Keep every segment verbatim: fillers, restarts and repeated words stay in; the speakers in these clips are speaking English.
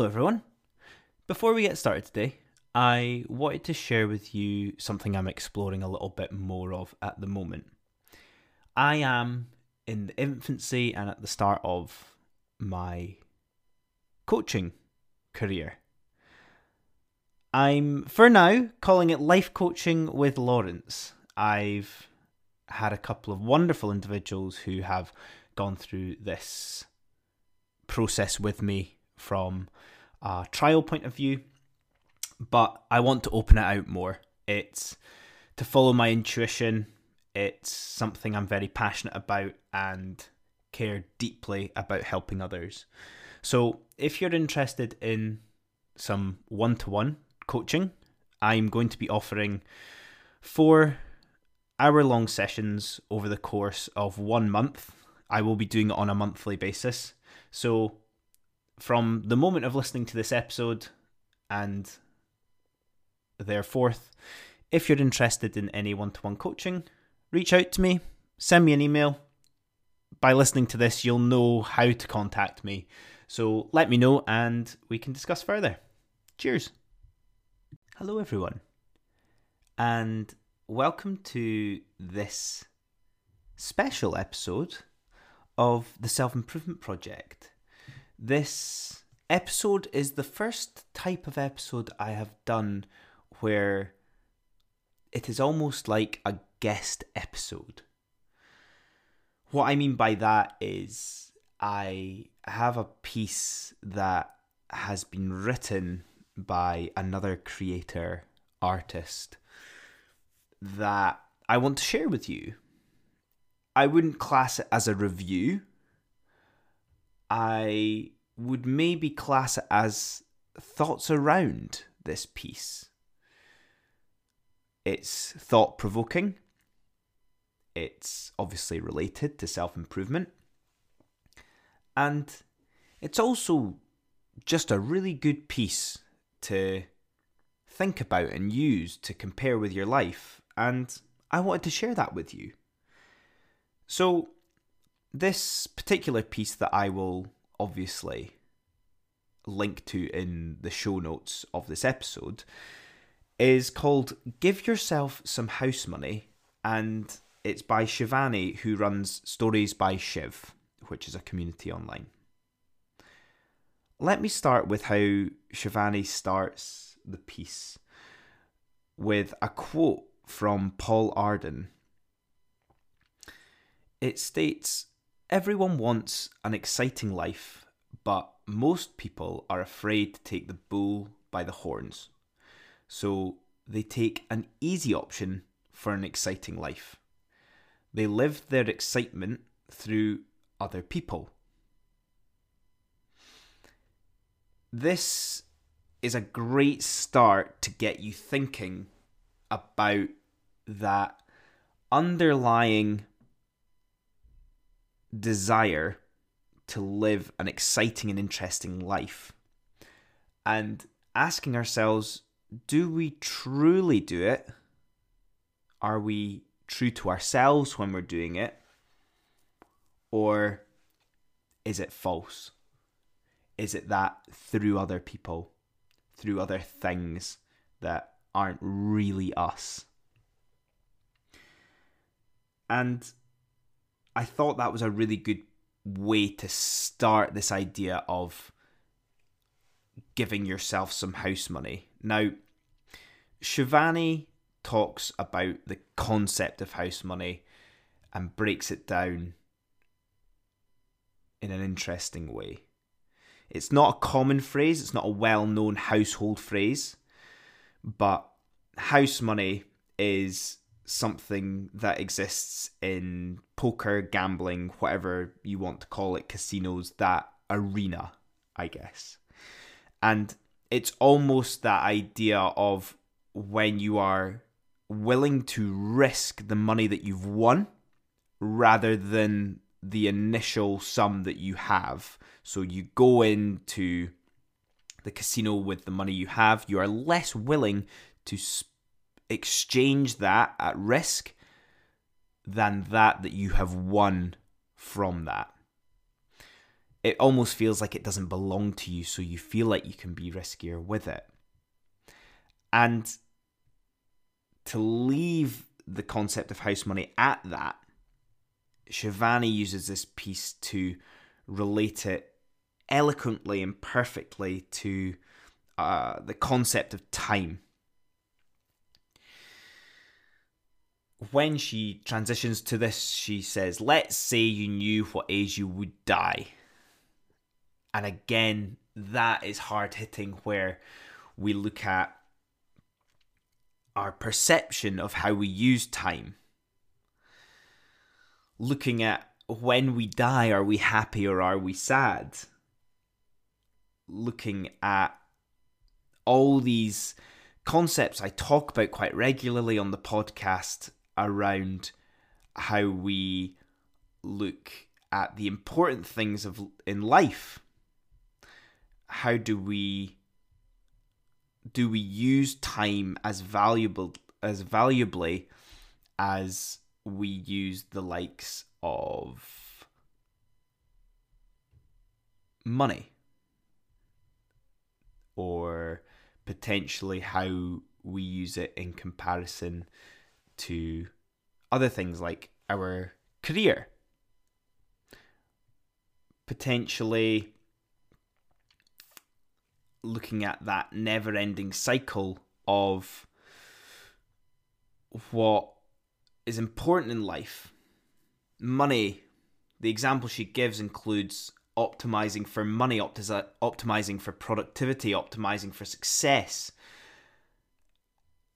Hello everyone! Before we get started today, I wanted to share with you something I'm exploring a little bit more of at the moment. I am in the infancy and at the start of my coaching career. I'm, for now, calling it Life Coaching with Lawrence. I've had a couple of wonderful individuals who have gone through this process with me from a trial point of view, but I want to open it out more. It's to follow my intuition. It's something I'm very passionate about and care deeply about helping others. So if you're interested in some one-to-one coaching, I'm going to be offering four hour-long sessions over the course of one month. I will be doing it on a monthly basis. So from the moment of listening to this episode and thereforth, if you're interested in any one-to-one coaching, reach out to me, send me an email. By listening to this, you'll know how to contact me. So let me know and we can discuss further. Cheers. Hello everyone, and welcome to this special episode of the Self-Improvement Project. This episode is the first type of episode I have done where it is almost like a guest episode. What I mean by that is I have a piece that has been written by another creator, artist, that I want to share with you. I wouldn't class it as a review. I would maybe class it as thoughts around this piece. It's thought-provoking. It's obviously related to self-improvement. And it's also just a really good piece to think about and use to compare with your life. And I wanted to share that with you. So this particular piece that I will obviously link to in the show notes of this episode is called Give Yourself Some House Money, and it's by Shivani, who runs Stories by Shiv, which is a community online. Let me start with how Shivani starts the piece with a quote from Paul Arden. It states, "Everyone wants an exciting life, but most people are afraid to take the bull by the horns. So they take an easy option for an exciting life. They live their excitement through other people." This is a great start to get you thinking about that underlying desire to live an exciting and interesting life, and asking ourselves, do we truly do it? Are we true to ourselves when we're doing it? Or is it false? Is it that through other people, through other things that aren't really us? And I thought that was a really good way to start this idea of giving yourself some house money. Now, Shivani talks about the concept of house money and breaks it down in an interesting way. It's not a common phrase, it's not a well-known household phrase, but house money is something that exists in poker, gambling, whatever you want to call it, casinos, that arena, I guess. And it's almost that idea of when you are willing to risk the money that you've won rather than the initial sum that you have. So you go into the casino with the money you have, you are less willing to spend exchange that at risk than that that you have won from that. it almost feels like it doesn't belong to you, so you feel like you can be riskier with it. And to leave the concept of house money at that, Shivani uses this piece to relate it eloquently and perfectly to uh, the concept of time. When she transitions to this, she says, let's say you knew what age you would die. And again, that is hard-hitting, where we look at our perception of how we use time. Looking at when we die, are we happy or are we sad? Looking at all these concepts I talk about quite regularly on the podcast around how we look at the important things of in life. How do we do we use time as valuable as valuably as we use the likes of money, or potentially how we use it in comparison to other things like our career, potentially looking at that never-ending cycle of what is important in life. Money, the example she gives includes optimizing for money, opti- optimizing for productivity, optimizing for success.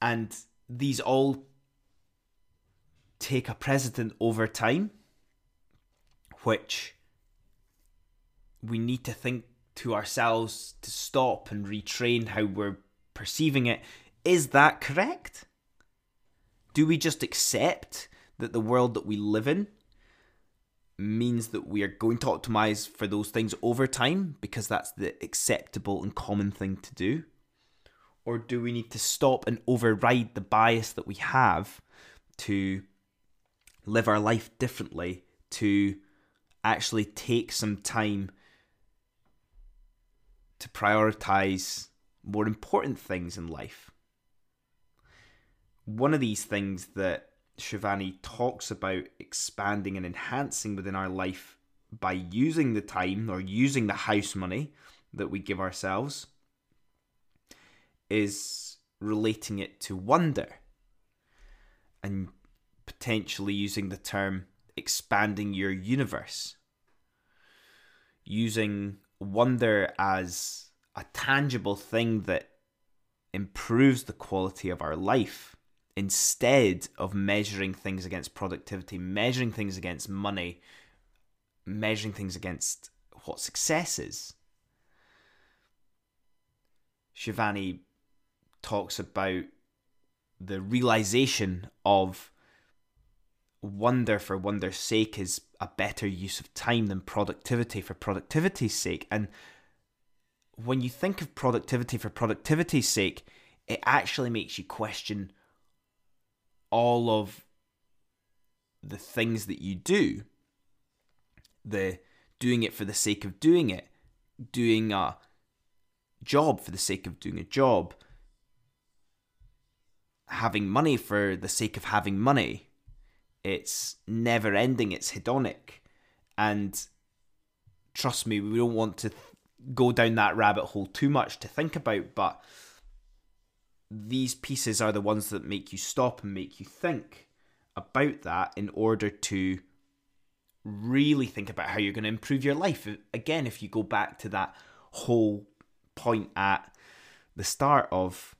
And these all take a precedent over time, which we need to think to ourselves to stop and retrain how we're perceiving it. Is that correct? Do we just accept that the world that we live in means that we are going to optimize for those things over time because that's the acceptable and common thing to do? Or do we need to stop and override the bias that we have to live our life differently, to actually take some time to prioritize more important things in life? One of these things that Shivani talks about expanding and enhancing within our life by using the time or using the house money that we give ourselves is relating it to wonder, and potentially using the term expanding your universe, using wonder as a tangible thing that improves the quality of our life, instead of measuring things against productivity, measuring things against money, measuring things against what success is. Shivani talks about the realization of wonder for wonder's sake is a better use of time than productivity for productivity's sake. And when you think of productivity for productivity's sake, it actually makes you question all of the things that you do. The doing it for the sake of doing it, doing a job for the sake of doing a job, having money for the sake of having money. It's never ending, it's hedonic. And trust me, we don't want to th- go down that rabbit hole too much to think about, but these pieces are the ones that make you stop and make you think about that in order to really think about how you're going to improve your life. Again, if you go back to that whole point at the start of,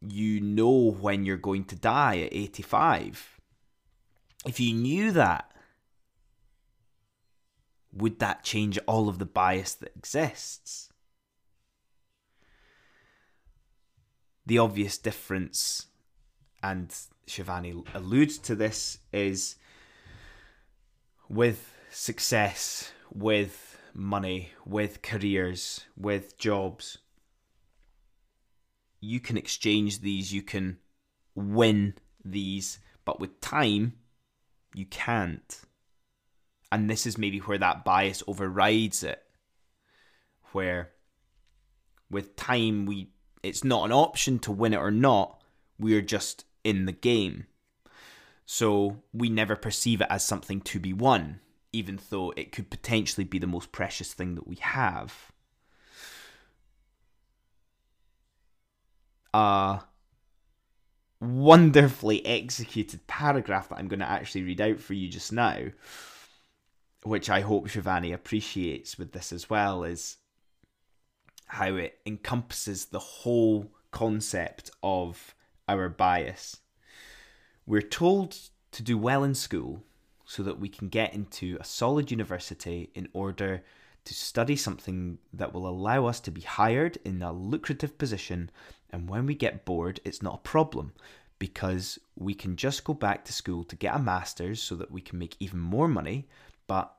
you know when you're going to die at eighty-five. If you knew that, would that change all of the bias that exists? The obvious difference, and Shivani alludes to this, is with success, with money, with careers, with jobs. You can exchange these, you can win these, but with time, you can't. And this is maybe where that bias overrides it. where with time we it's not an option to win it or not, we're just in the game. So we never perceive it as something to be won, even though it could potentially be the most precious thing that we have. A wonderfully executed paragraph that I'm going to actually read out for you just now, which I hope Shivani appreciates with this as well, is how it encompasses the whole concept of our bias. We're told to do well in school so that we can get into a solid university in order to study something that will allow us to be hired in a lucrative position, and when we get bored, it's not a problem because we can just go back to school to get a master's so that we can make even more money, but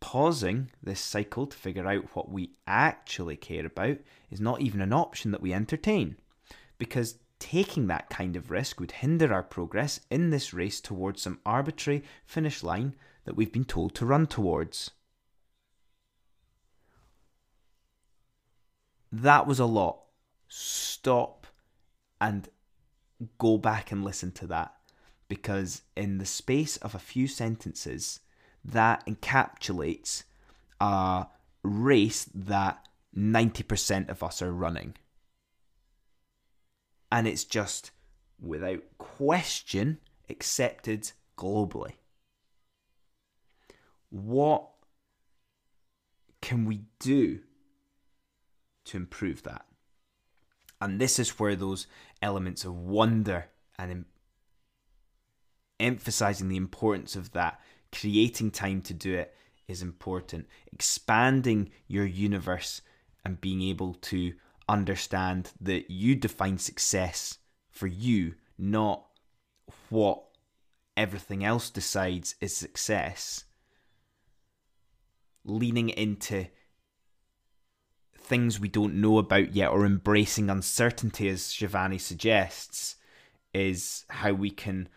pausing this cycle to figure out what we actually care about is not even an option that we entertain, because taking that kind of risk would hinder our progress in this race towards some arbitrary finish line that we've been told to run towards. That was a lot. Stop and go back and listen to that, because in the space of a few sentences, that encapsulates a race that ninety percent of us are running. And it's just, without question, accepted globally. What can we do to improve that? And this is where those elements of wonder and em- emphasizing the importance of that, creating time to do it, is important. Expanding your universe and being able to understand that you define success for you, not what everything else decides is success. Leaning into things we don't know about yet, or embracing uncertainty, as Shivani suggests, is how we can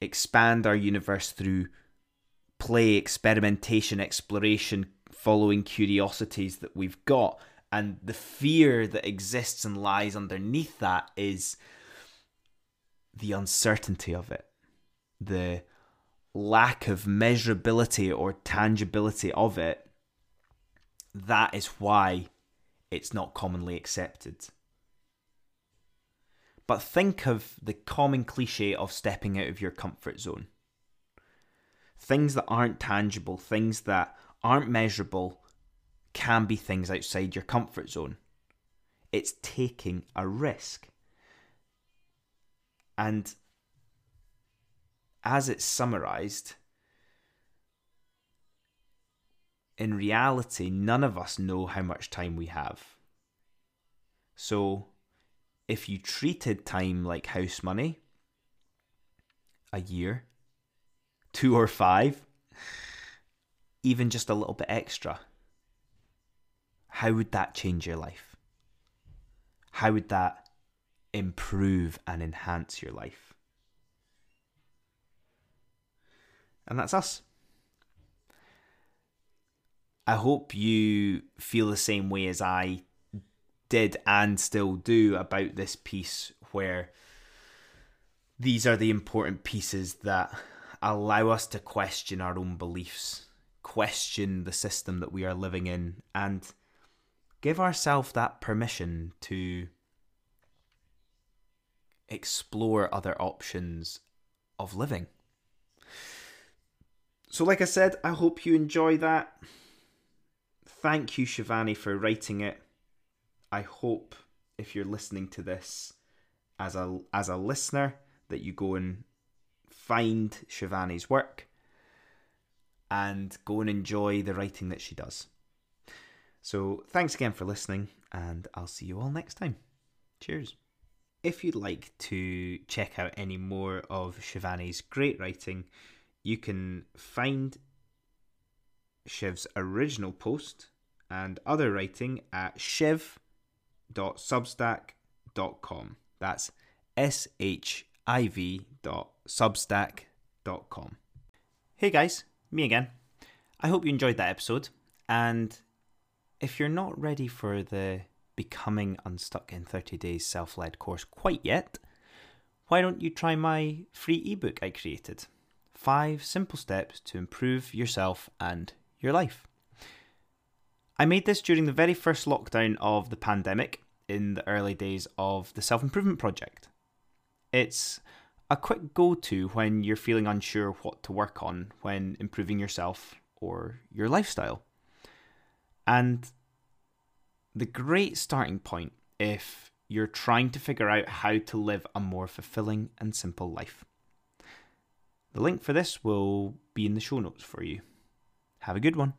expand our universe through play, experimentation, exploration, following curiosities that we've got. And the fear that exists and lies underneath that is the uncertainty of it, the lack of measurability or tangibility of it. That is why it's not commonly accepted. But think of the common cliche of stepping out of your comfort zone. Things that aren't tangible, things that aren't measurable, can be things outside your comfort zone. It's taking a risk. And as it's summarized, in reality, none of us know how much time we have. So if you treated time like house money, a year, two or five, even just a little bit extra, how would that change your life? How would that improve and enhance your life? And that's us. I hope you feel the same way as I did and still do about this piece, where these are the important pieces that allow us to question our own beliefs, question the system that we are living in, and give ourselves that permission to explore other options of living. So like I said, I hope you enjoy that. Thank you, Shivani, for writing it. I hope if you're listening to this as a, as a listener, that you go and find Shivani's work and go and enjoy the writing that she does. So thanks again for listening, and I'll see you all next time. Cheers. If you'd like to check out any more of Shivani's great writing, you can find Shiv's original post and other writing at shiv dot substack dot com. That's S H I V dot substack dot com. Hey guys, me again. I hope you enjoyed that episode, and If you're not ready for the Becoming Unstuck in thirty days self-led course quite yet, why don't you try my free ebook I created, Five Simple Steps to Improve Yourself and Your Life. I made this during the very first lockdown of the pandemic in the early days of the Self-Improvement Project. It's a quick go-to when you're feeling unsure what to work on when improving yourself or your lifestyle. And the great starting point if you're trying to figure out how to live a more fulfilling and simple life. The link for this will be in the show notes for you. Have a good one.